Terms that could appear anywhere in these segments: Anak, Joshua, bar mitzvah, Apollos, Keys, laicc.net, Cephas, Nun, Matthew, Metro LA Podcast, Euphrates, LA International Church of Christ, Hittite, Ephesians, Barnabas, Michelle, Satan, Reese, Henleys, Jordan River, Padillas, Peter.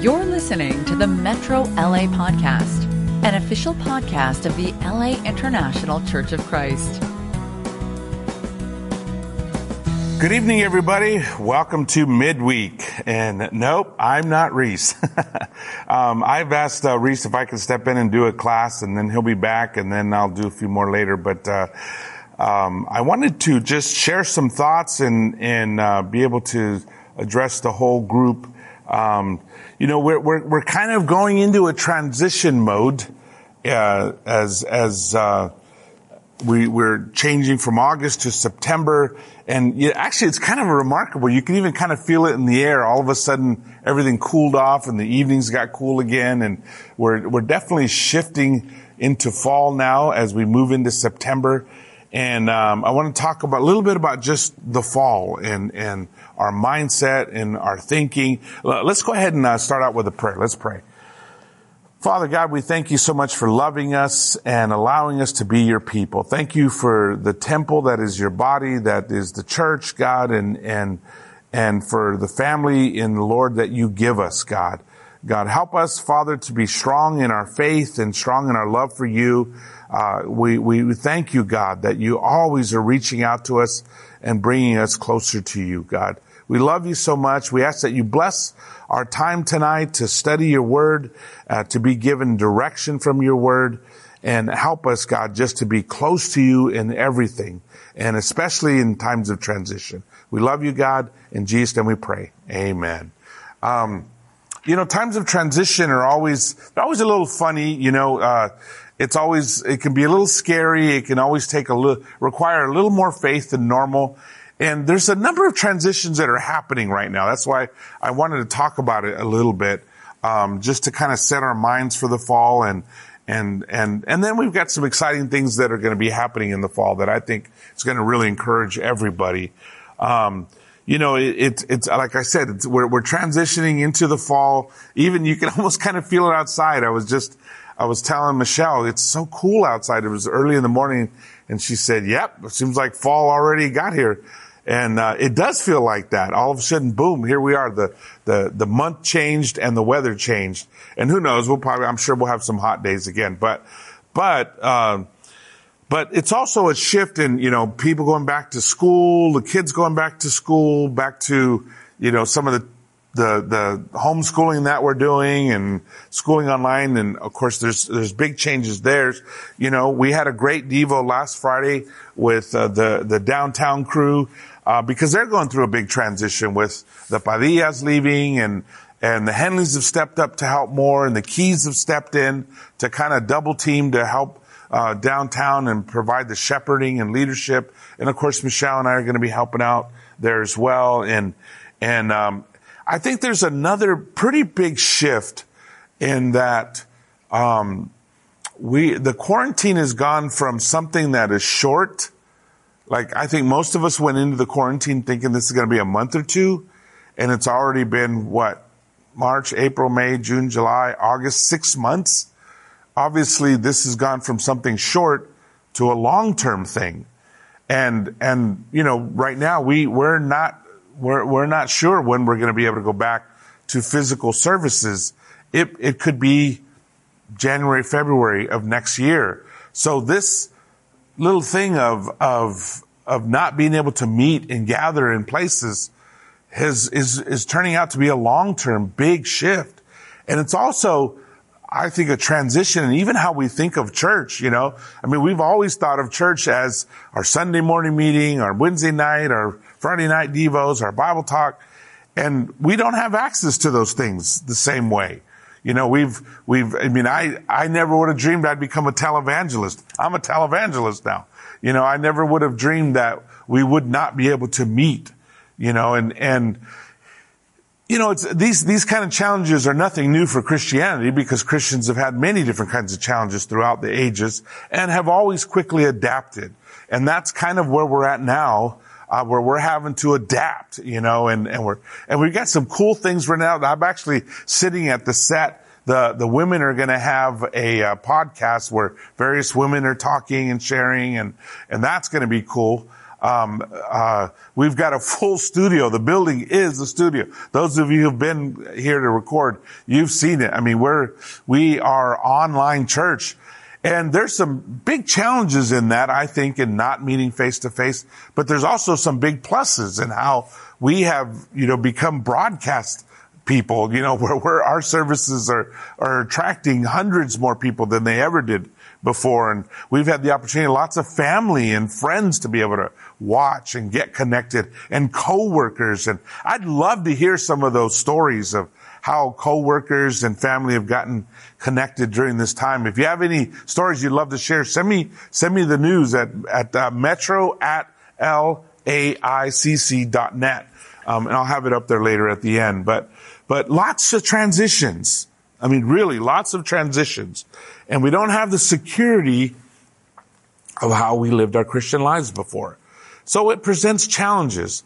You're listening to the Metro LA Podcast, an official podcast of the LA International Church of Christ. Good evening, everybody. Welcome to Midweek. And nope, I'm not Reese. I've asked Reese if I can step in and do a class, and then he'll be back, and then I'll do a few more later. But I wanted to just share some thoughts and be able to address the whole group. We're kind of going into a transition mode we're changing from August to September. And actually, it's kind of remarkable. You can even kind of feel it in the air. All of a sudden, everything cooled off and the evenings got cool again. And we're definitely shifting into fall now as we move into September. And I want to talk about a little bit about just the fall and our mindset and our thinking. Let's go ahead and start out with a prayer. Let's pray. Father God, we thank you so much for loving us and allowing us to be your people. Thank you for the temple that is your body, that is the church, God, and for the family in the Lord that you give us, God. God, help us, Father, to be strong in our faith and strong in our love for you. We thank you, God, that you always are reaching out to us and bringing us closer to you, God. We love you so much. We ask that you bless our time tonight to study your word, to be given direction from your word, and help us, God, just to be close to you in everything, and especially in times of transition. We love you, God. In Jesus' name we pray. Amen. Times of transition are always a little funny. It can be a little scary. It can always require a little more faith than normal. And there's a number of transitions that are happening right now. That's why I wanted to talk about it a little bit, just to kind of set our minds for the fall. And then we've got some exciting things that are going to be happening in the fall that I think is going to really encourage everybody. It's like I said, we're transitioning into the fall. Even you can almost kind of feel it outside. I was telling Michelle, it's so cool outside. It was early in the morning and she said, yep, it seems like fall already got here. And, it does feel like that. All of a sudden, boom, here we are. The month changed and the weather changed. And who knows? I'm sure we'll have some hot days again, but it's also a shift in, people going back to school, the kids going back to school, back to, some of the homeschooling that we're doing and schooling online. And of course, there's big changes there. We had a great Devo last Friday with the downtown crew, because they're going through a big transition with the Padillas leaving and the Henleys have stepped up to help more and the Keys have stepped in to kind of double team to help downtown and provide the shepherding and leadership. And of course, Michelle and I are going to be helping out there as well. And I think there's another pretty big shift in that, the quarantine has gone from something that is short. Like I think most of us went into the quarantine thinking this is going to be a month or two. And it's already been March, April, May, June, July, August, 6 months. Obviously, this has gone from something short to a long-term thing. And right now we're not sure when we're going to be able to go back to physical services. It could be January, February of next year. So this little thing of not being able to meet and gather in places is turning out to be a long-term big shift. And it's also, I think, a transition and even how we think of church, we've always thought of church as our Sunday morning meeting, our Wednesday night, our Friday night devos, our Bible talk. And we don't have access to those things the same way. I never would have dreamed I'd become a televangelist. I'm a televangelist now. I never would have dreamed that we would not be able to meet, it's these kind of challenges are nothing new for Christianity because Christians have had many different kinds of challenges throughout the ages and have always quickly adapted. And that's kind of where we're at now, where we're having to adapt, and we've got some cool things right now. I'm actually sitting at the set. The women are going to have a podcast where various women are talking and sharing, and that's going to be cool. We've got a full studio. The building is the studio. Those of you who've been here to record, you've seen it. I mean, we are online church. And there's some big challenges in that, I think, in not meeting face to face. But there's also some big pluses in how we have, become broadcast people, where our services are attracting hundreds more people than they ever did before. And we've had the opportunity, lots of family and friends to be able to watch and get connected, and coworkers. And I'd love to hear some of those stories of how coworkers and family have gotten connected during this time. If you have any stories you'd love to share, send me the news at Metro at laicc.net. And I'll have it up there later at the end. But lots of transitions. I mean, really lots of transitions. And we don't have the security of how we lived our Christian lives before. So it presents challenges.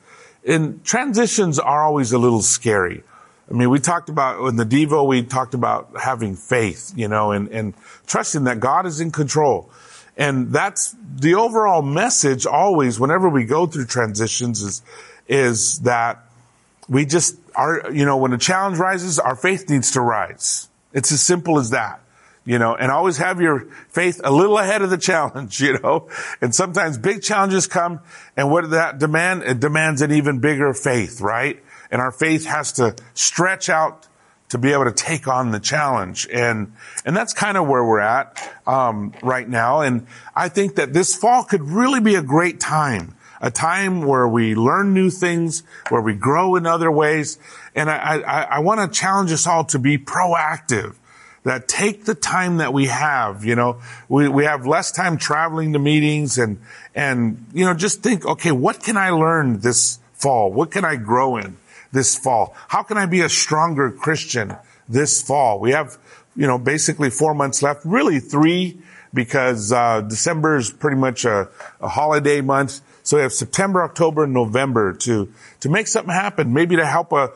And transitions are always a little scary. I mean, we talked about, in the Devo, we talked about having faith, and trusting that God is in control. And that's the overall message always, whenever we go through transitions, is that we just are, when a challenge rises, our faith needs to rise. It's as simple as that, and always have your faith a little ahead of the challenge, and sometimes big challenges come, and what does that demand? It demands an even bigger faith, right? And our faith has to stretch out to be able to take on the challenge. And that's kind of where we're at, right now. And I think that this fall could really be a great time, a time where we learn new things, where we grow in other ways. And I want to challenge us all to be proactive, that take the time that we have, we have less time traveling to meetings and just think, okay, what can I learn this fall? What can I grow in this fall? How can I be a stronger Christian this fall? We have, basically 4 months left, really 3, because December is pretty much a holiday month. So we have September, October, and November to make something happen, maybe to help a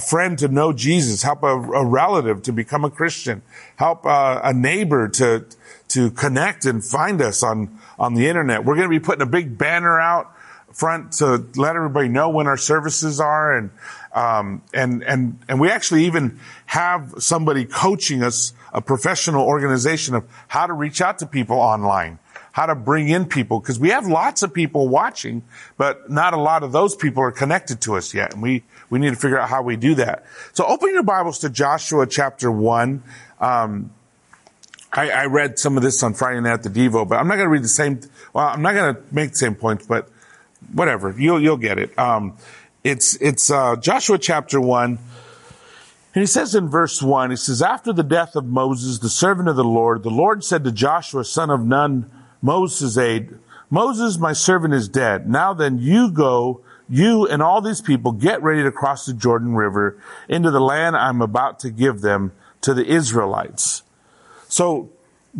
friend to know Jesus, help a relative to become a Christian, help a neighbor to connect and find us on the internet. We're going to be putting a big banner out front to let everybody know when our services are, and we actually even have somebody coaching us, a professional organization, of how to reach out to people online, how to bring in people, because we have lots of people watching, but not a lot of those people are connected to us yet, and we need to figure out how we do that. So open your Bibles to Joshua chapter 1. I read some of this on Friday night at the Devo, but I'm not going to read the same. Well, I'm not going to make the same points, but whatever, you'll get it. It's Joshua chapter 1. And he says in verse 1, he says, "After the death of Moses, the servant of the Lord said to Joshua, son of Nun, Moses' aide, 'Moses, my servant, is dead. Now then, you go, you and all these people, get ready to cross the Jordan River into the land I'm about to give them to the Israelites.'" So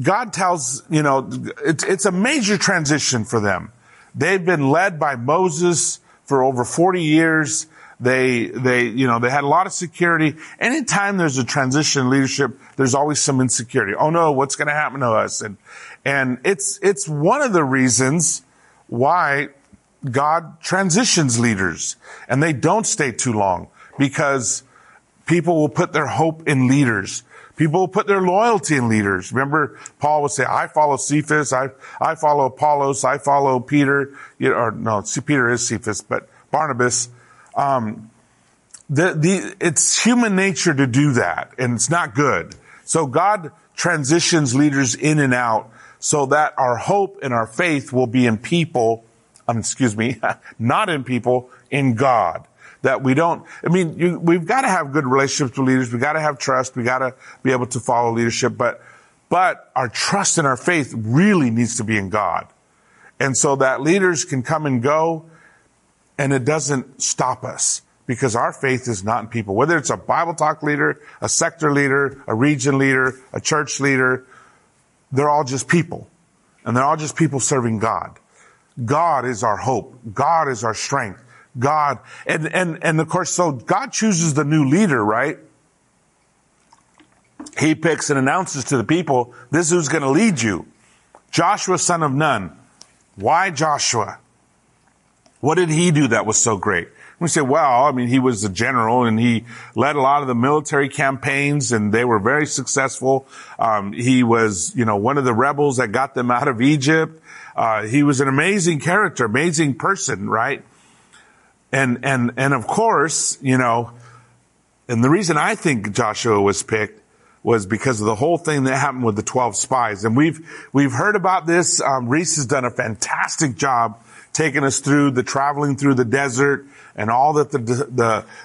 God tells, it's a major transition for them. They've been led by Moses for over 40 years. They had a lot of security. Anytime there's a transition in leadership, there's always some insecurity. Oh no, what's going to happen to us? And it's one of the reasons why God transitions leaders, and they don't stay too long, because people will put their hope in leaders. People put their loyalty in leaders. Remember, Paul would say, "I follow Cephas, I follow Apollos, I follow Peter," Peter is Cephas, but Barnabas. It's human nature to do that, and it's not good. So God transitions leaders in and out so that our hope and our faith will be in people, not in people, in God. That we don't, we've got to have good relationships with leaders. We've got to have trust. We've got to be able to follow leadership. But our trust and our faith really needs to be in God. And so that leaders can come and go, and it doesn't stop us, because our faith is not in people. Whether it's a Bible talk leader, a sector leader, a region leader, a church leader, they're all just people. And they're all just people serving God. God is our hope. God is our strength. God, and of course, so God chooses the new leader, right? He picks and announces to the people, "This is who's going to lead you. Joshua, son of Nun." Why Joshua? What did he do that was so great? We say, well, I mean, he was a general and he led a lot of the military campaigns and they were very successful. He was, you know, one of the rebels that got them out of Egypt. He was an amazing character, amazing person, right? And of course, you know, and the reason I think Joshua was picked was because of the whole thing that happened with the 12 spies. And we've heard about this. Reese has done a fantastic job taking us through the traveling through the desert and all that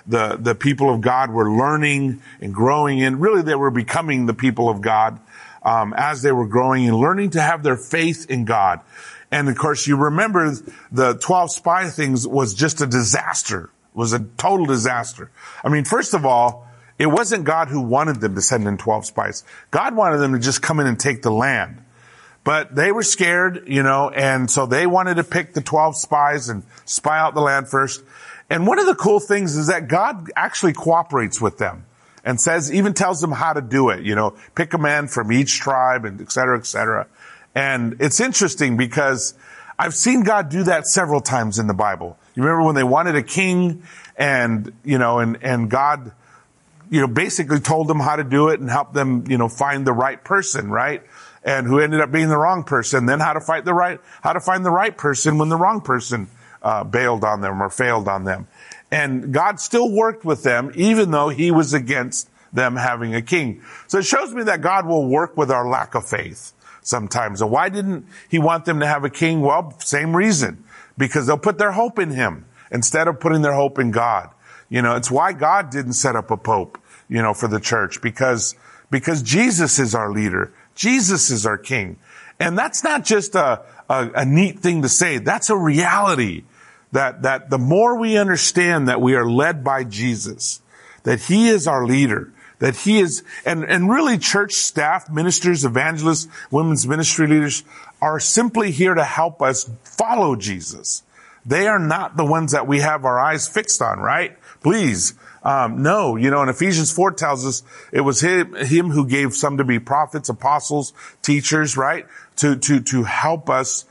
the people of God were learning and growing in. Really, they were becoming the people of God as they were growing and learning to have their faith in God. And of course, you remember the 12 spy things was just a disaster. It was a total disaster. I mean, first of all, it wasn't God who wanted them to send in 12 spies. God wanted them to just come in and take the land. But they were scared, you know, and so they wanted to pick the 12 spies and spy out the land first. And one of the cool things is that God actually cooperates with them and says, even tells them how to do it, you know, pick a man from each tribe and et cetera, et cetera. And it's interesting because I've seen God do that several times in the Bible. You remember when they wanted a king and, you know, and God, you know, basically told them how to do it and helped them, you know, find the right person, right? And who ended up being the wrong person, then how to find the right person when the wrong person bailed on them or failed on them. And God still worked with them, even though he was against them having a king. So it shows me that God will work with our lack of faith sometimes. And why didn't he want them to have a king? Well, same reason, because they'll put their hope in him instead of putting their hope in God. You know, it's why God didn't set up a pope, you know, for the church, because Jesus is our leader. Jesus is our king. And that's not just a neat thing to say. That's a reality that the more we understand that we are led by Jesus, that he is our leader, that he is, and really church staff, ministers, evangelists, women's ministry leaders are simply here to help us follow Jesus. They are not the ones that we have our eyes fixed on, right? Please. No, you know, and Ephesians 4 tells us it was him who gave some to be prophets, apostles, teachers, right? To help us,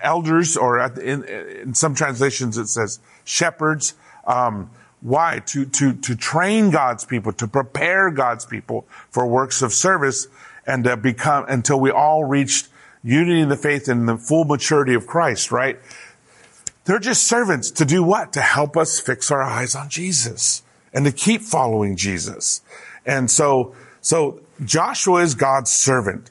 elders, or in some translations it says shepherds. Why? To train God's people, to prepare God's people for works of service and to become, until we all reached unity in the faith and the full maturity of Christ, right? They're just servants to do what? To help us fix our eyes on Jesus and to keep following Jesus. And so Joshua is God's servant.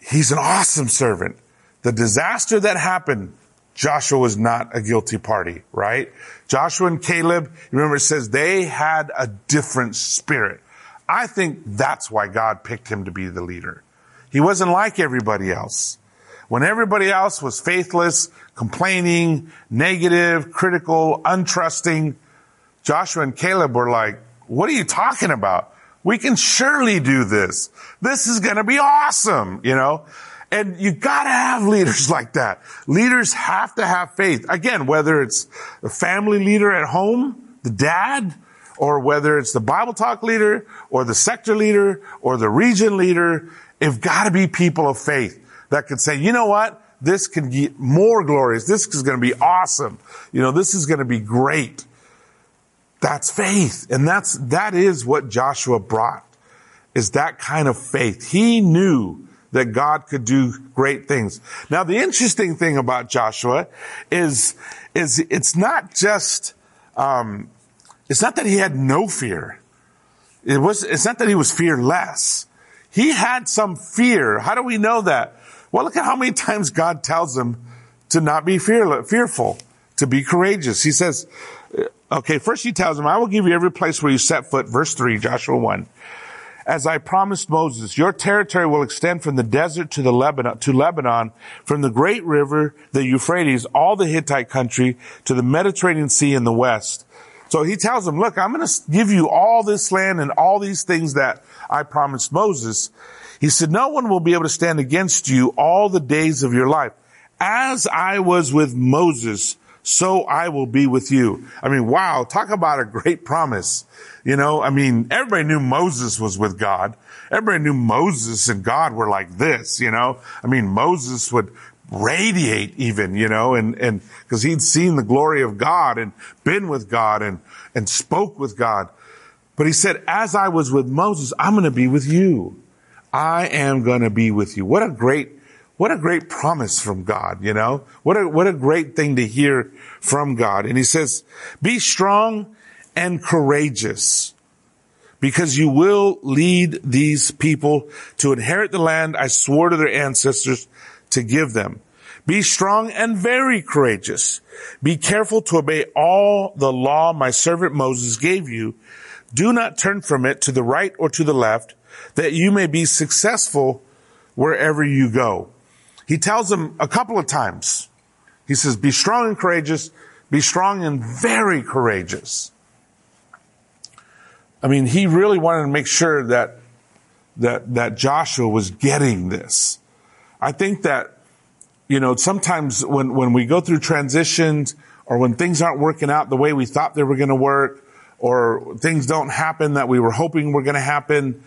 He's an awesome servant. The disaster that happened, Joshua was not a guilty party, right? Joshua and Caleb, remember it says they had a different spirit. I think that's why God picked him to be the leader. He wasn't like everybody else. When everybody else was faithless, complaining, negative, critical, untrusting, Joshua and Caleb were like, what are you talking about? We can surely do this. This is going to be awesome, you know? And you got to have leaders like that. Leaders have to have faith. Again, whether it's the family leader at home, the dad, or whether it's the Bible talk leader, or the sector leader, or the region leader, they've got to be people of faith that could say, you know what? This can get more glorious. This is going to be awesome. You know, this is going to be great. That's faith. And that is what Joshua brought, is that kind of faith. He knew that God could do great things. Now, the interesting thing about Joshua is it's not just, it's not that he had no fear. It's not that he was fearless. He had some fear. How do we know that? Well, look at how many times God tells him to not be fearful, to be courageous. He says, okay, first he tells him, I will give you every place where you set foot, verse 3, Joshua 1. As I promised Moses, your territory will extend from the desert to Lebanon, from the great river, the Euphrates, all the Hittite country, to the Mediterranean Sea in the west. So he tells him, look, I'm going to give you all this land and all these things that I promised Moses. He said, no one will be able to stand against you all the days of your life. As I was with Moses, so I will be with you. I mean, wow, talk about a great promise. You know, I mean, everybody knew Moses was with God. Everybody knew Moses and God were like this, you know. I mean, Moses would radiate even, you know, and because he'd seen the glory of God and been with God and spoke with God. But he said, as I was with Moses, I'm going to be with you. I am going to be with you. What a great promise from God, you know? What a great thing to hear from God. And he says, be strong and courageous, because you will lead these people to inherit the land I swore to their ancestors to give them. Be strong and very courageous. Be careful to obey all the law my servant Moses gave you. Do not turn from it to the right or to the left, that you may be successful wherever you go. He tells them a couple of times. He says, be strong and courageous. Be strong and very courageous. I mean, he really wanted to make sure that Joshua was getting this. I think that, you know, sometimes when we go through transitions, or when things aren't working out the way we thought they were going to work, or things don't happen that we were hoping were going to happen,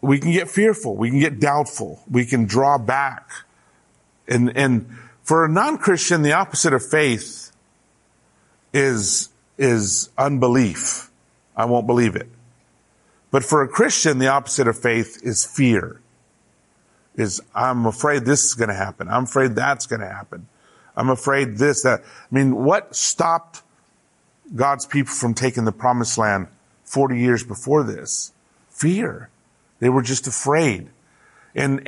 we can get fearful. We can get doubtful. We can draw back. And for a non-Christian, the opposite of faith is unbelief. I won't believe it. But for a Christian, the opposite of faith is fear. I'm afraid this is going to happen. I'm afraid that's going to happen. I'm afraid this, that. I mean, what stopped God's people from taking the promised land 40 years before this? Fear. They were just afraid. And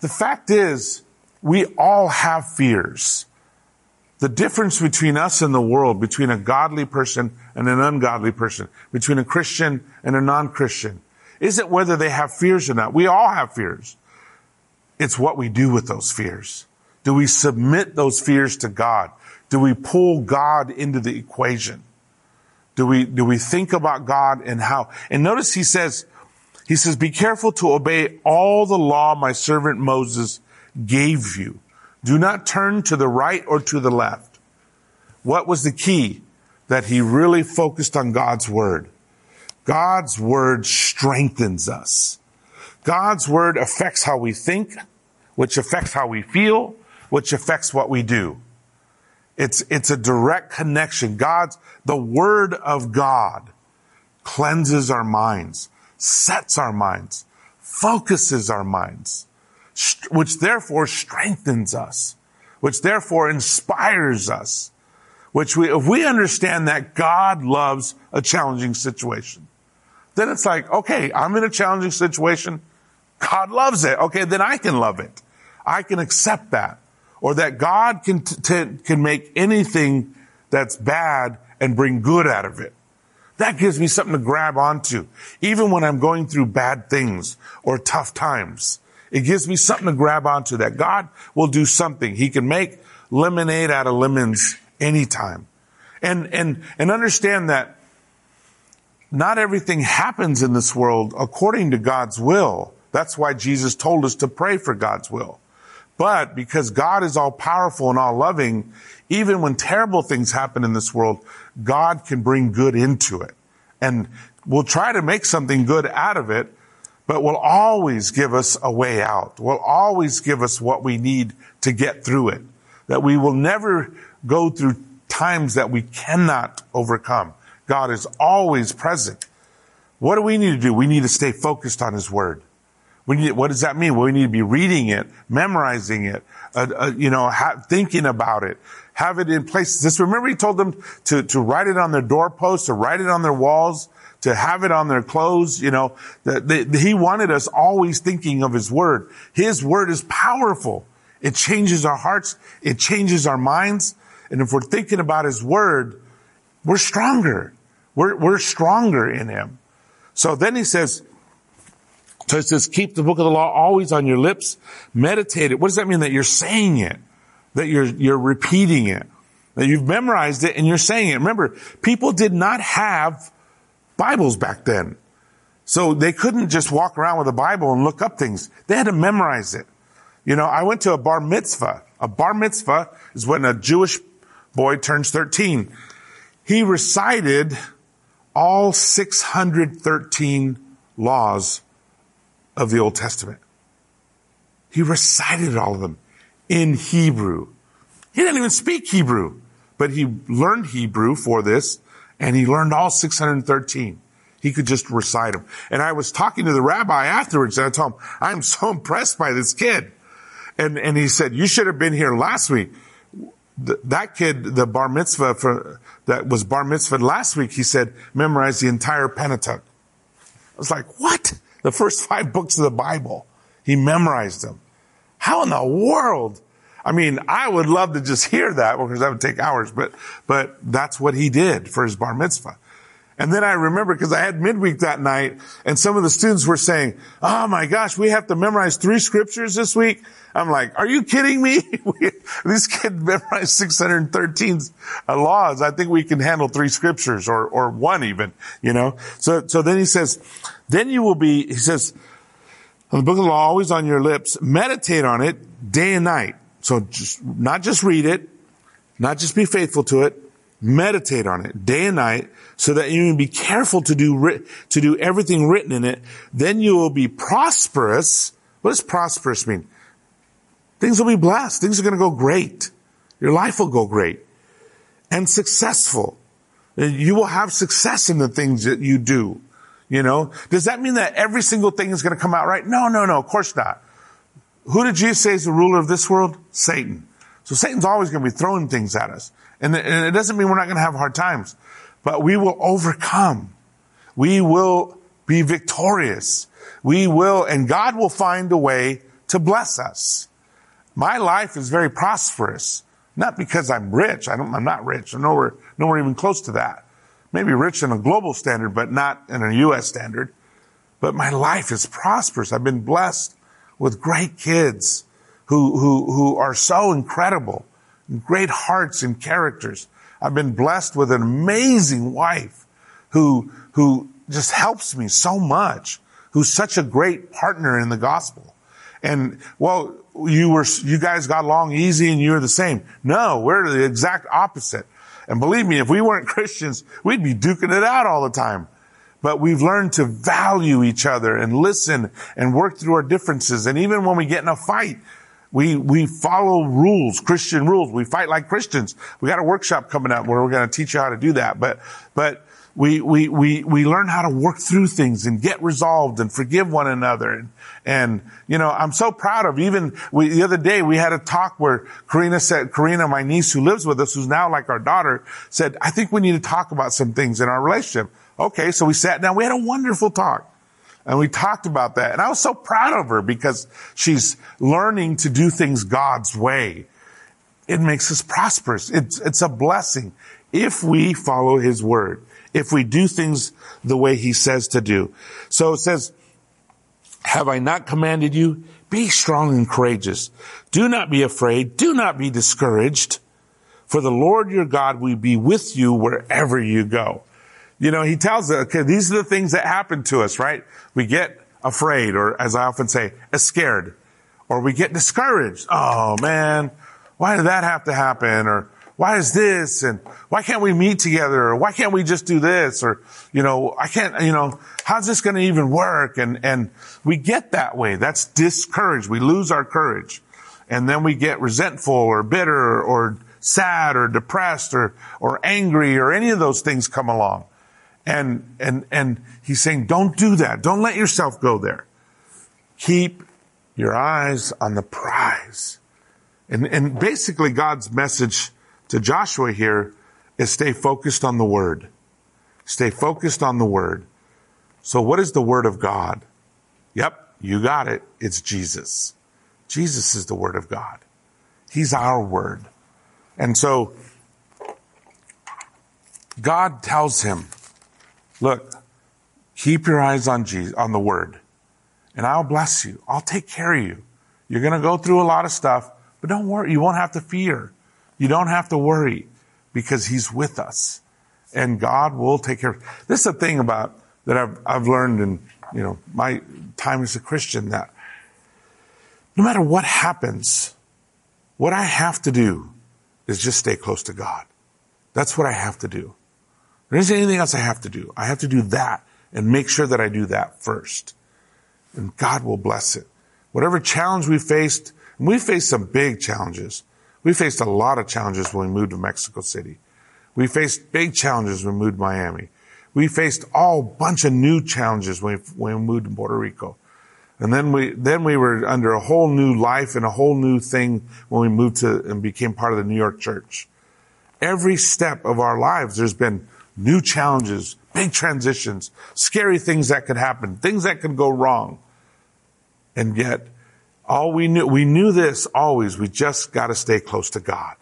the fact is, we all have fears. The difference between us and the world, between a godly person and an ungodly person, between a Christian and a non-Christian, isn't whether they have fears or not. We all have fears. It's what we do with those fears. Do we submit those fears to God? Do we pull God into the equation? Do we think about God and how? And notice he says, be careful to obey all the law my servant Moses gave you. Do not turn to the right or to the left. What was the key? That he really focused on God's word. God's word strengthens us. God's word affects how we think, which affects how we feel, which affects what we do. It's a direct connection. The word of God cleanses our minds, sets our minds, focuses our minds, which therefore strengthens us, which therefore inspires us, if we understand that God loves a challenging situation, then it's like, okay, I'm in a challenging situation. God loves it. Okay, then I can love it. I can accept that. Or that God can make anything that's bad and bring good out of it. That gives me something to grab onto. Even when I'm going through bad things or tough times, it gives me something to grab onto, that God will do something. He can make lemonade out of lemons anytime. And understand that not everything happens in this world according to God's will. That's why Jesus told us to pray for God's will. But because God is all powerful and all loving, even when terrible things happen in this world, God can bring good into it. And we'll try to make something good out of it, but will always give us a way out, will always give us what we need to get through it, that we will never go through times that we cannot overcome. God is always present. What do we need to do? We need to stay focused on his word. What does that mean? Well, we need to be reading it, memorizing it, thinking about it, have it in places. Just remember he told them to write it on their doorposts, to write it on their walls, to have it on their clothes. You know, he wanted us always thinking of his word. His word is powerful. It changes our hearts. It changes our minds. And if we're thinking about his word, we're stronger. We're stronger in him. So then he says, keep the book of the law always on your lips. Meditate it. What does that mean? That you're saying it, that you're repeating it, that you've memorized it and you're saying it. Remember, people did not have Bibles back then. So they couldn't just walk around with a Bible and look up things. They had to memorize it. You know, I went to a bar mitzvah. A bar mitzvah is when a Jewish boy turns 13. He recited all 613 laws of the Old Testament. He recited all of them. in Hebrew. He didn't even speak Hebrew, but he learned Hebrew for this, and he learned all 613. He could just recite them. And I was talking to the rabbi afterwards, and I told him, I'm so impressed by this kid. And he said, you should have been here last week. That kid, the bar mitzvah, that was bar mitzvah last week, he said, memorized the entire Pentateuch. I was like, what? The first 5 books of the Bible. He memorized them. How in the world? I mean, I would love to just hear that because that would take hours, but that's what he did for his bar mitzvah. And then I remember, because I had midweek that night, and some of the students were saying, oh my gosh, we have to memorize 3 scriptures this week? I'm like, are you kidding me? This kid memorized 613 laws. I think we can handle 3 scriptures or one even, you know? So then he says, the book of the law always on your lips, meditate on it day and night. So not just read it, not just be faithful to it, meditate on it day and night, so that you can be careful to do everything written in it. Then you will be prosperous. What does prosperous mean? Things will be blessed. Things are going to go great. Your life will go great. And successful. You will have success in the things that you do. You know, does that mean that every single thing is going to come out right? No, of course not. Who did Jesus say is the ruler of this world? Satan. So Satan's always going to be throwing things at us. And it doesn't mean we're not going to have hard times, but we will overcome. We will be victorious. And God will find a way to bless us. My life is very prosperous, not because I'm rich. I'm not rich. I'm nowhere even close to that. Maybe rich in a global standard, but not in a U.S. standard. But my life is prosperous. I've been blessed with great kids who are so incredible, great hearts and characters. I've been blessed with an amazing wife who just helps me so much, who's such a great partner in the gospel. And, well, you guys got along easy and you're the same. No, we're the exact opposite. And believe me, if we weren't Christians, we'd be duking it out all the time. But we've learned to value each other and listen and work through our differences. And even when we get in a fight, we follow rules, Christian rules. We fight like Christians. We got a workshop coming up where we're going to teach you how to do that. But we learn how to work through things and get resolved and forgive one another. And you know, I'm so proud of the other day we had a talk where Karina, my niece who lives with us, who's now like our daughter, said, I think we need to talk about some things in our relationship. Okay. So we sat down. We had a wonderful talk and we talked about that. And I was so proud of her because she's learning to do things God's way. It makes us prosperous. It's a blessing if we follow his word. If we do things the way he says to do. So it says, have I not commanded you? Be strong and courageous. Do not be afraid. Do not be discouraged. For the Lord your God will be with you wherever you go. You know, he tells us, okay, these are the things that happen to us, right? We get afraid, or as I often say, scared. Or we get discouraged. Oh, man, why did that have to happen? Or why is this? And why can't we meet together? Or why can't we just do this? Or, you know, how's this going to even work? And we get that way. That's discouraged. We lose our courage. And then we get resentful or bitter or sad or depressed or angry or any of those things come along. And he's saying, don't do that. Don't let yourself go there. Keep your eyes on the prize. And basically God's message to Joshua here is stay focused on the word. Stay focused on the word. So what is the word of God? Yep, you got it. It's Jesus. Jesus is the word of God. He's our word. And so God tells him, look, keep your eyes on Jesus, on the word, and I'll bless you. I'll take care of you. You're going to go through a lot of stuff, but don't worry. You won't have to fear. You don't have to worry because he's with us and God will take care of it. This is a thing that I've learned in, you know, my time as a Christian, that no matter what happens, what I have to do is just stay close to God. That's what I have to do. There isn't anything else I have to do. I have to do that and make sure that I do that first. And God will bless it. Whatever challenge we faced, And we faced some big challenges. We faced a lot of challenges when we moved to Mexico City. We faced big challenges when we moved to Miami. We faced all bunch of new challenges when we moved to Puerto Rico. And then we were under a whole new life and a whole new thing when we moved to and became part of the New York church. Every step of our lives, there's been new challenges, big transitions, scary things that could happen, things that could go wrong. And yet, all we knew this always, we just got to stay close to God.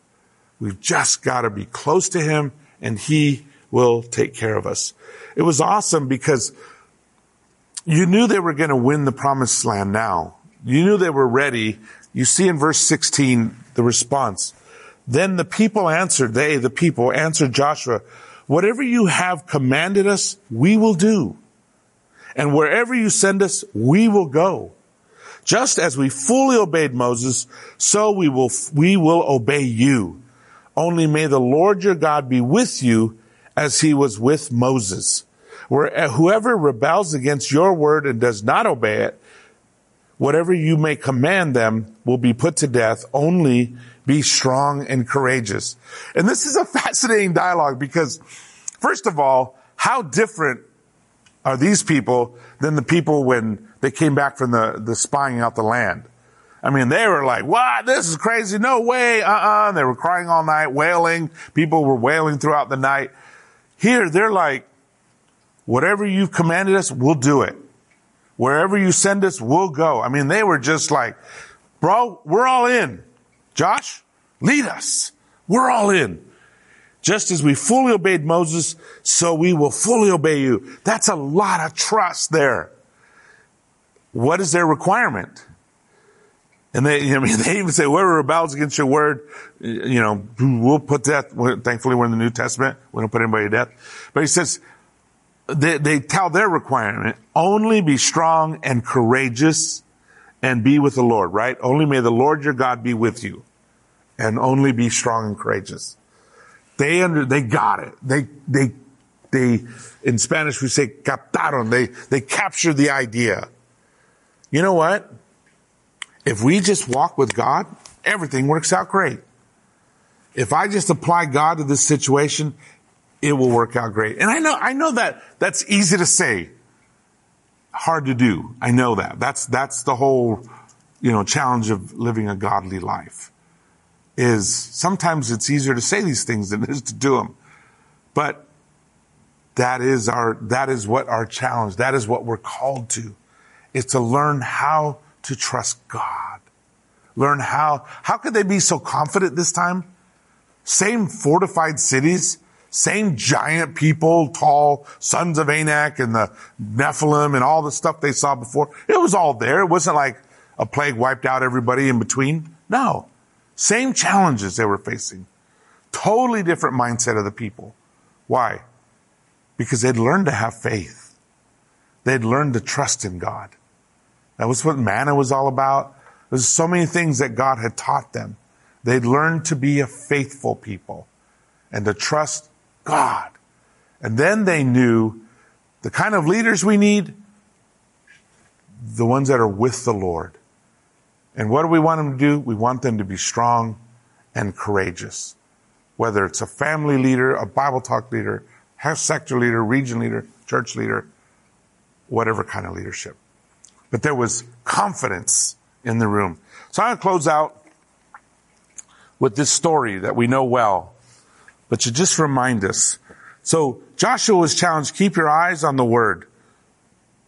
We've just got to be close to him and he will take care of us. It was awesome because you knew they were going to win the promised land now. You knew they were ready. You see in verse 16, the response. Then the people answered Joshua, whatever you have commanded us, we will do. And wherever you send us, we will go. Just as we fully obeyed Moses, so we will obey you. Only may the Lord your God be with you as he was with Moses. Whoever rebels against your word and does not obey it, whatever you may command them will be put to death. Only be strong and courageous. And this is a fascinating dialogue because, first of all, how different are these people than the people when they came back from the spying out the land? I mean, they were like, what? This is crazy. No way. And they were crying all night, wailing. People were wailing throughout the night. Here, they're like, whatever you've commanded us, we'll do it. Wherever you send us, we'll go. I mean, they were just like, bro, we're all in. Josh, lead us. We're all in. Just as we fully obeyed Moses, so we will fully obey you. That's a lot of trust there. What is their requirement? And they even say, whoever rebels against your word, we'll put death. Thankfully, we're in the New Testament. We don't put anybody to death. But he says, they tell their requirement, only be strong and courageous and be with the Lord, right? Only may the Lord your God be with you and only be strong and courageous. They got it. They in Spanish we say captaron. They captured the idea. You know what? If we just walk with God, everything works out great. If I just apply God to this situation, it will work out great. And I know that that's easy to say, hard to do. I know that. That's the whole, challenge of living a godly life is sometimes it's easier to say these things than it is to do them. But that is what our challenge, that is what we're called to, is to learn how to trust God. Learn how could they be so confident this time? Same fortified cities, same giant people, tall sons of Anak and the Nephilim and all the stuff they saw before. It was all there. It wasn't like a plague wiped out everybody in between. No. Same challenges they were facing. Totally different mindset of the people. Why? Because they'd learned to have faith. They'd learned to trust in God. That was what manna was all about. There's so many things that God had taught them. They'd learned to be a faithful people and to trust God. And then they knew the kind of leaders we need, the ones that are with the Lord. And what do we want them to do? We want them to be strong and courageous. Whether it's a family leader, a Bible talk leader, house sector leader, region leader, church leader, whatever kind of leadership. But there was confidence in the room. So I'm going to close out with this story that we know well, but to just remind us. So Joshua was challenged, keep your eyes on the word.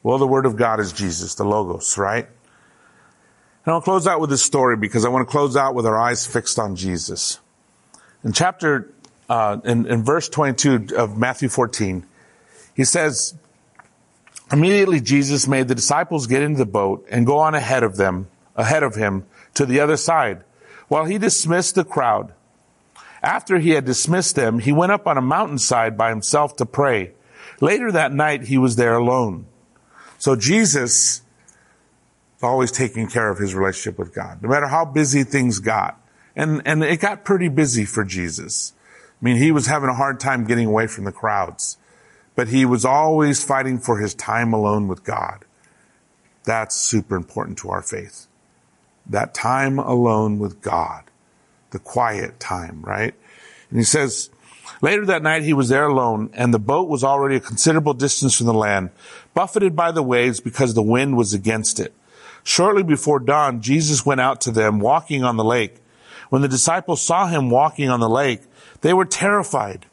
Well, the word of God is Jesus, the Logos, right? And I'll close out with this story because I want to close out with our eyes fixed on Jesus. In in verse 22 of Matthew 14, he says, immediately Jesus made the disciples get into the boat and go on ahead of him to the other side, while he dismissed the crowd. After he had dismissed them, he went up on a mountainside by himself to pray. Later that night, he was there alone. So Jesus always taking care of his relationship with God, no matter how busy things got. And it got pretty busy for Jesus. I mean, he was having a hard time getting away from the crowds, but he was always fighting for his time alone with God. That's super important to our faith. That time alone with God. The quiet time, right? And he says, later that night he was there alone, and the boat was already a considerable distance from the land, buffeted by the waves because the wind was against it. Shortly before dawn, Jesus went out to them, walking on the lake. When the disciples saw him walking on the lake, they were terrified.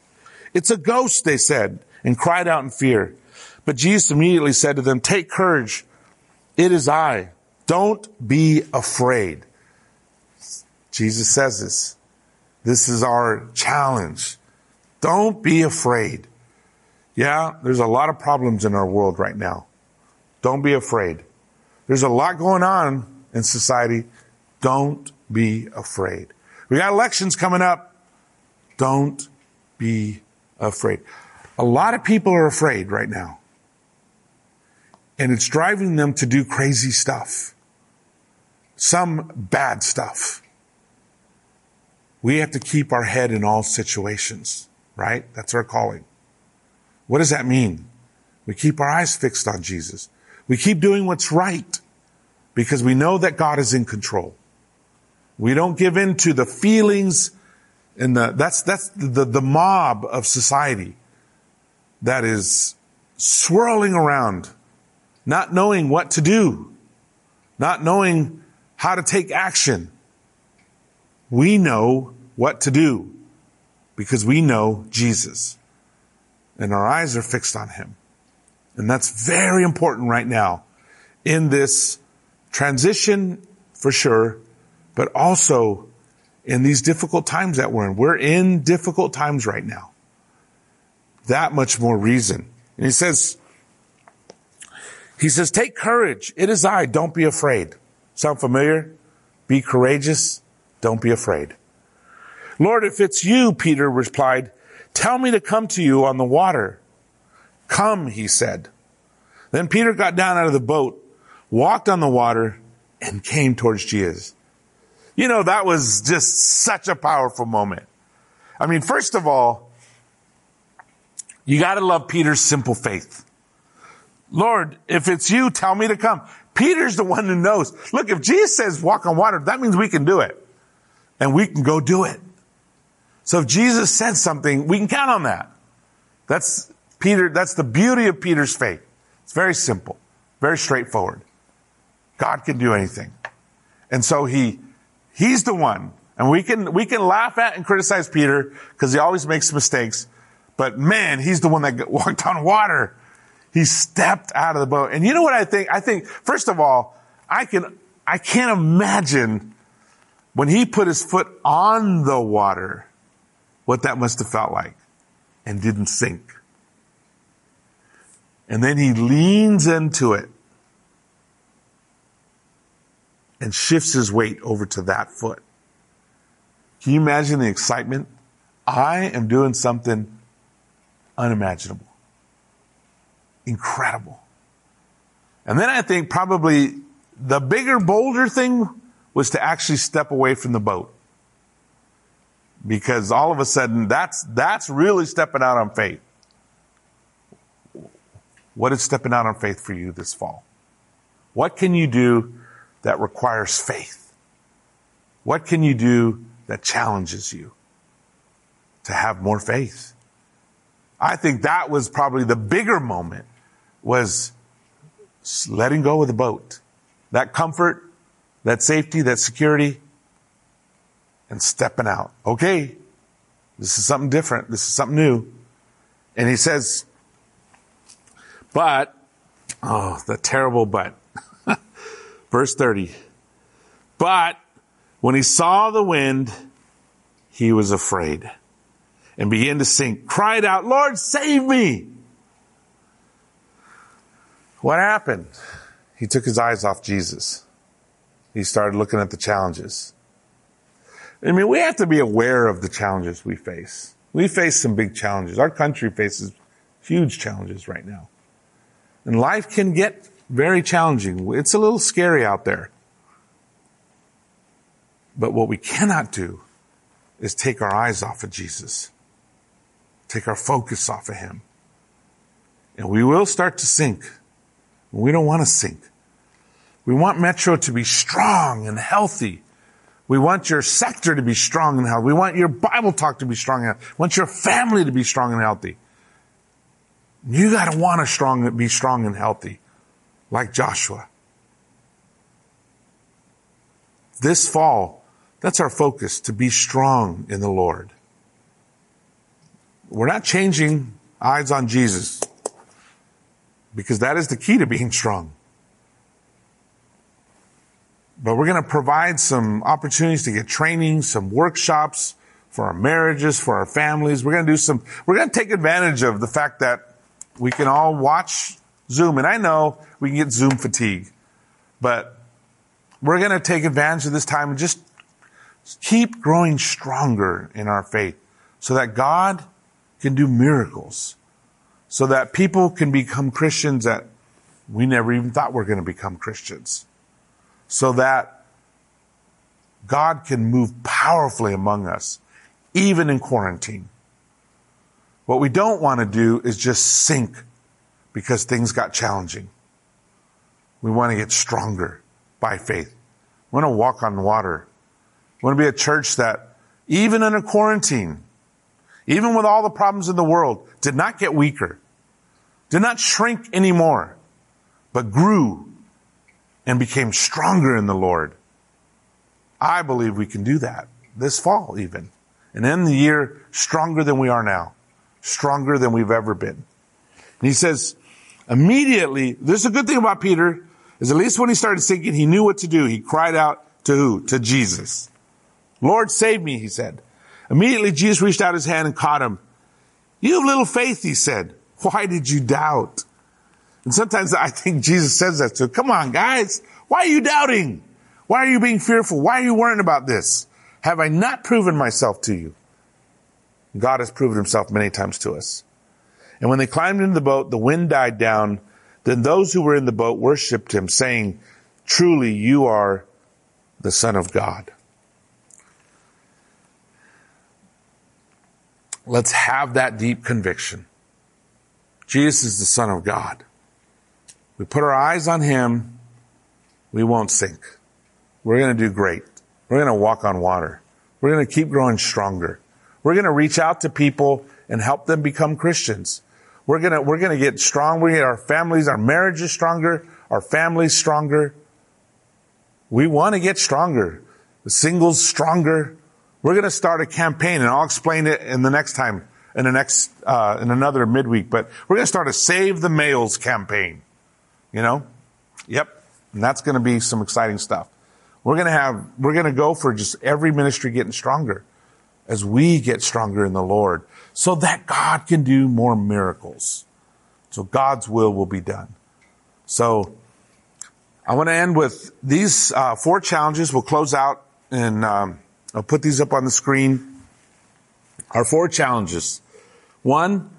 "It's a ghost," they said, and cried out in fear. But Jesus immediately said to them, "Take courage, it is I. Don't be afraid." Jesus says this. This is our challenge. Don't be afraid. Yeah, there's a lot of problems in our world right now. Don't be afraid. There's a lot going on in society. Don't be afraid. We got elections coming up. Don't be afraid. A lot of people are afraid right now. And it's driving them to do crazy stuff. Some bad stuff. We have to keep our head in all situations, right? That's our calling. What does that mean? We keep our eyes fixed on Jesus. We keep doing what's right because we know that God is in control. We don't give in to the feelings and the mob of society that is swirling around, not knowing what to do, not knowing how to take action. We know what to do because we know Jesus and our eyes are fixed on him. And that's very important right now in this transition for sure, but also in these difficult times that we're in. We're in difficult times right now. That much more reason. And he says, "Take courage. It is I. Don't be afraid." Sound familiar? Be courageous. Don't be afraid. "Lord, if it's you," Peter replied, "tell me to come to you on the water." "Come," he said. Then Peter got down out of the boat, walked on the water, and came towards Jesus. You know, that was just such a powerful moment. I mean, first of all, you got to love Peter's simple faith. "Lord, if it's you, tell me to come." Peter's the one who knows. Look, if Jesus says walk on water, that means we can do it. And we can go do it. So if Jesus said something, we can count on that. That's Peter. That's the beauty of Peter's faith. It's very simple, very straightforward. God can do anything. And so he's the one. And we can laugh at and criticize Peter because he always makes mistakes. But man, he's the one that walked on water. He stepped out of the boat. And you know what I think? I think, first of all, I can't imagine when he put his foot on the water, what that must have felt like, and didn't sink. And then he leans into it and shifts his weight over to that foot. Can you imagine the excitement? I am doing something unimaginable. Incredible. And then I think probably the bigger, bolder thing was to actually step away from the boat. Because all of a sudden, that's really stepping out on faith. What is stepping out on faith for you this fall? What can you do that requires faith? What can you do that challenges you to have more faith? I think that was probably the bigger moment, was letting go of the boat. That comfort, that safety, that security, and stepping out. Okay, this is something different. This is something new. And he says, the terrible but. Verse 30. But when he saw the wind, he was afraid and began to sink, cried out, "Lord, save me." What happened? He took his eyes off Jesus. He started looking at the challenges. I mean, we have to be aware of the challenges we face. We face some big challenges. Our country faces huge challenges right now. And life can get very challenging. It's a little scary out there. But what we cannot do is take our eyes off of Jesus. Take our focus off of him. And we will start to sink. We don't want to sink. We want Metro to be strong and healthy. We want your sector to be strong and healthy. We want your Bible talk to be strong and healthy. We want your family to be strong and healthy. You got to want to be strong and healthy, like Joshua. This fall, that's our focus, to be strong in the Lord. We're not changing eyes on Jesus, because that is the key to being strong. But we're going to provide some opportunities to get training, some workshops for our marriages, for our families. We're going to take advantage of the fact that we can all watch Zoom. And I know we can get Zoom fatigue, but we're going to take advantage of this time and just keep growing stronger in our faith so that God can do miracles, so that people can become Christians that we never even thought were going to become Christians, so that God can move powerfully among us, even in quarantine. What we don't want to do is just sink because things got challenging. We want to get stronger by faith. We want to walk on water. We want to be a church that, even in a quarantine, even with all the problems in the world, did not get weaker, did not shrink anymore, but grew and became stronger in the Lord. I believe we can do that this fall even, and end the year stronger than we are now, stronger than we've ever been. And he says, immediately, this is a good thing about Peter, is at least when he started sinking, he knew what to do. He cried out to who? To Jesus. Lord, save me, he said. Immediately, Jesus reached out his hand and caught him. You have little faith, he said. Why did you doubt? And sometimes I think Jesus says that to him. Come on, guys. Why are you doubting? Why are you being fearful? Why are you worrying about this? Have I not proven myself to you? God has proven himself many times to us. And when they climbed into the boat, the wind died down. Then those who were in the boat worshiped him, saying, truly, you are the Son of God. Let's have that deep conviction. Jesus is the Son of God. We put our eyes on him, we won't sink. We're going to do great. We're going to walk on water. We're going to keep growing stronger. We're going to reach out to people and help them become Christians. We're going to get strong. We're going to get our families, our marriages stronger, our families stronger. We want to get stronger. The singles stronger. We're going to start a campaign, and I'll explain it in the next time, in another midweek. But we're going to start a Save the Males campaign. You know? Yep. And that's going to be some exciting stuff. We're going to go for just every ministry getting stronger as we get stronger in the Lord so that God can do more miracles. So God's will be done. So I want to end with these four challenges. We'll close out in, I'll put these up on the screen. Our four challenges. One,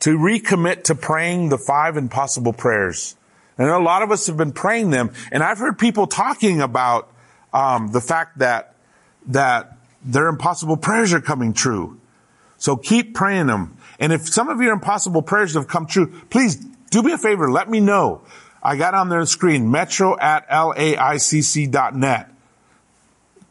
to recommit to praying the five impossible prayers. And a lot of us have been praying them. And I've heard people talking about the fact that their impossible prayers are coming true. So keep praying them. And if some of your impossible prayers have come true, please do me a favor. Let me know. I got on their screen, metro@laicc.net.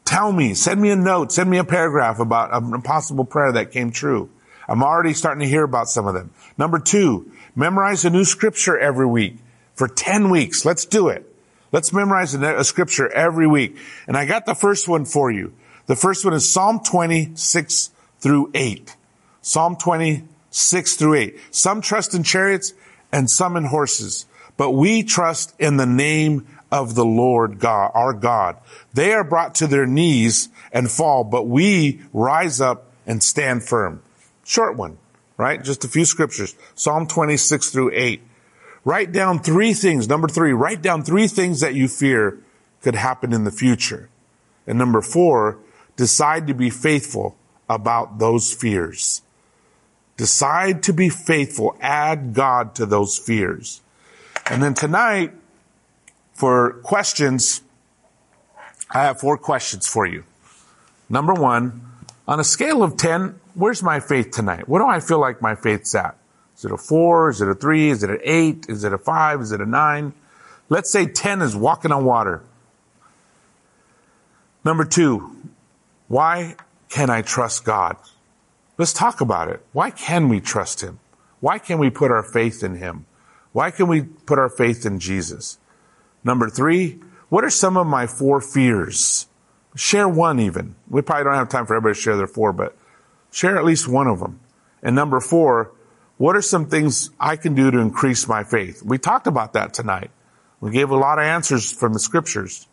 Tell me, send me a note, send me a paragraph about an impossible prayer that came true. I'm already starting to hear about some of them. Number two, memorize a new scripture every week for 10 weeks. Let's do it. Let's memorize a scripture every week. And I got the first one for you. The first one is Psalm 26 through 8. Psalm 26 through 8. Some trust in chariots and some in horses, but we trust in the name of the Lord God, our God. They are brought to their knees and fall, but we rise up and stand firm. Short one, right? Just a few scriptures. Psalm 26 through 8. Write down three things. Number three, write down three things that you fear could happen in the future. And number four, decide to be faithful about those fears. Decide to be faithful. Add God to those fears. And then tonight, for questions, I have four questions for you. Number one, on a scale of 10, where's my faith tonight? What do I feel like my faith's at? Is it a 4? Is it a 3? Is it an 8? Is it a 5? Is it a 9? Let's say 10 is walking on water. Number 2, why can I trust God? Let's talk about it. Why can we trust him? Why can we put our faith in him? Why can we put our faith in Jesus? Number 3, what are some of my 4 fears? Share one even. We probably don't have time for everybody to share their 4, but share at least one of them. And number 4, what are some things I can do to increase my faith? We talked about that tonight. We gave a lot of answers from the scriptures.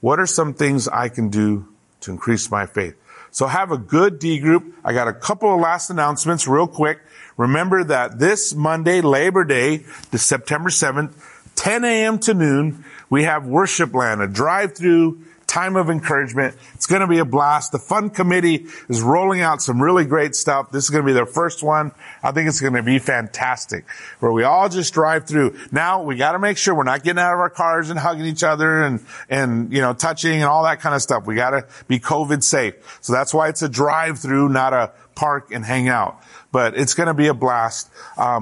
What are some things I can do to increase my faith? So have a good D group. I got a couple of last announcements real quick. Remember that this Monday, Labor Day, the September 7th, 10 a.m. to noon, we have Worship Land, a drive-through time of encouragement. It's going to be a blast. The fund committee is rolling out some really great stuff. This is going to be their first one. I think it's going to be fantastic, where we all just drive through. Now, we got to make sure we're not getting out of our cars and hugging each other and touching and all that kind of stuff. We got to be COVID safe. So that's why it's a drive through, not a park and hang out. But it's going to be a blast.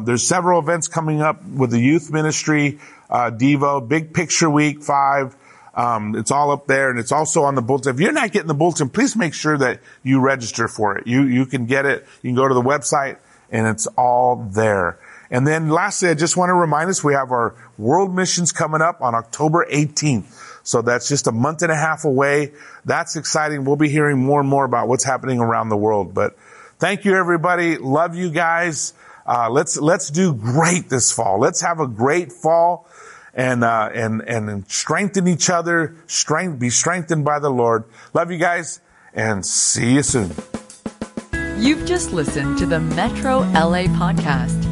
There's several events coming up with the youth ministry, Devo, Big Picture Week 5. It's all up there, and it's also on the bulletin. If you're not getting the bulletin, please make sure that you register for it. You can get it. You can go to the website, and it's all there. And then lastly, I just want to remind us, we have our World Missions coming up on October 18th. So that's just a month and a half away. That's exciting. We'll be hearing more and more about what's happening around the world. But thank you, everybody. Love you guys. Let's do great this fall. Let's have a great fall. And strengthen each other, be strengthened by the Lord. Love you guys, and see you soon. You've just listened to the Metro LA Podcast.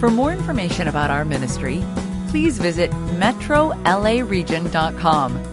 For more information about our ministry, please visit metrolaregion.com.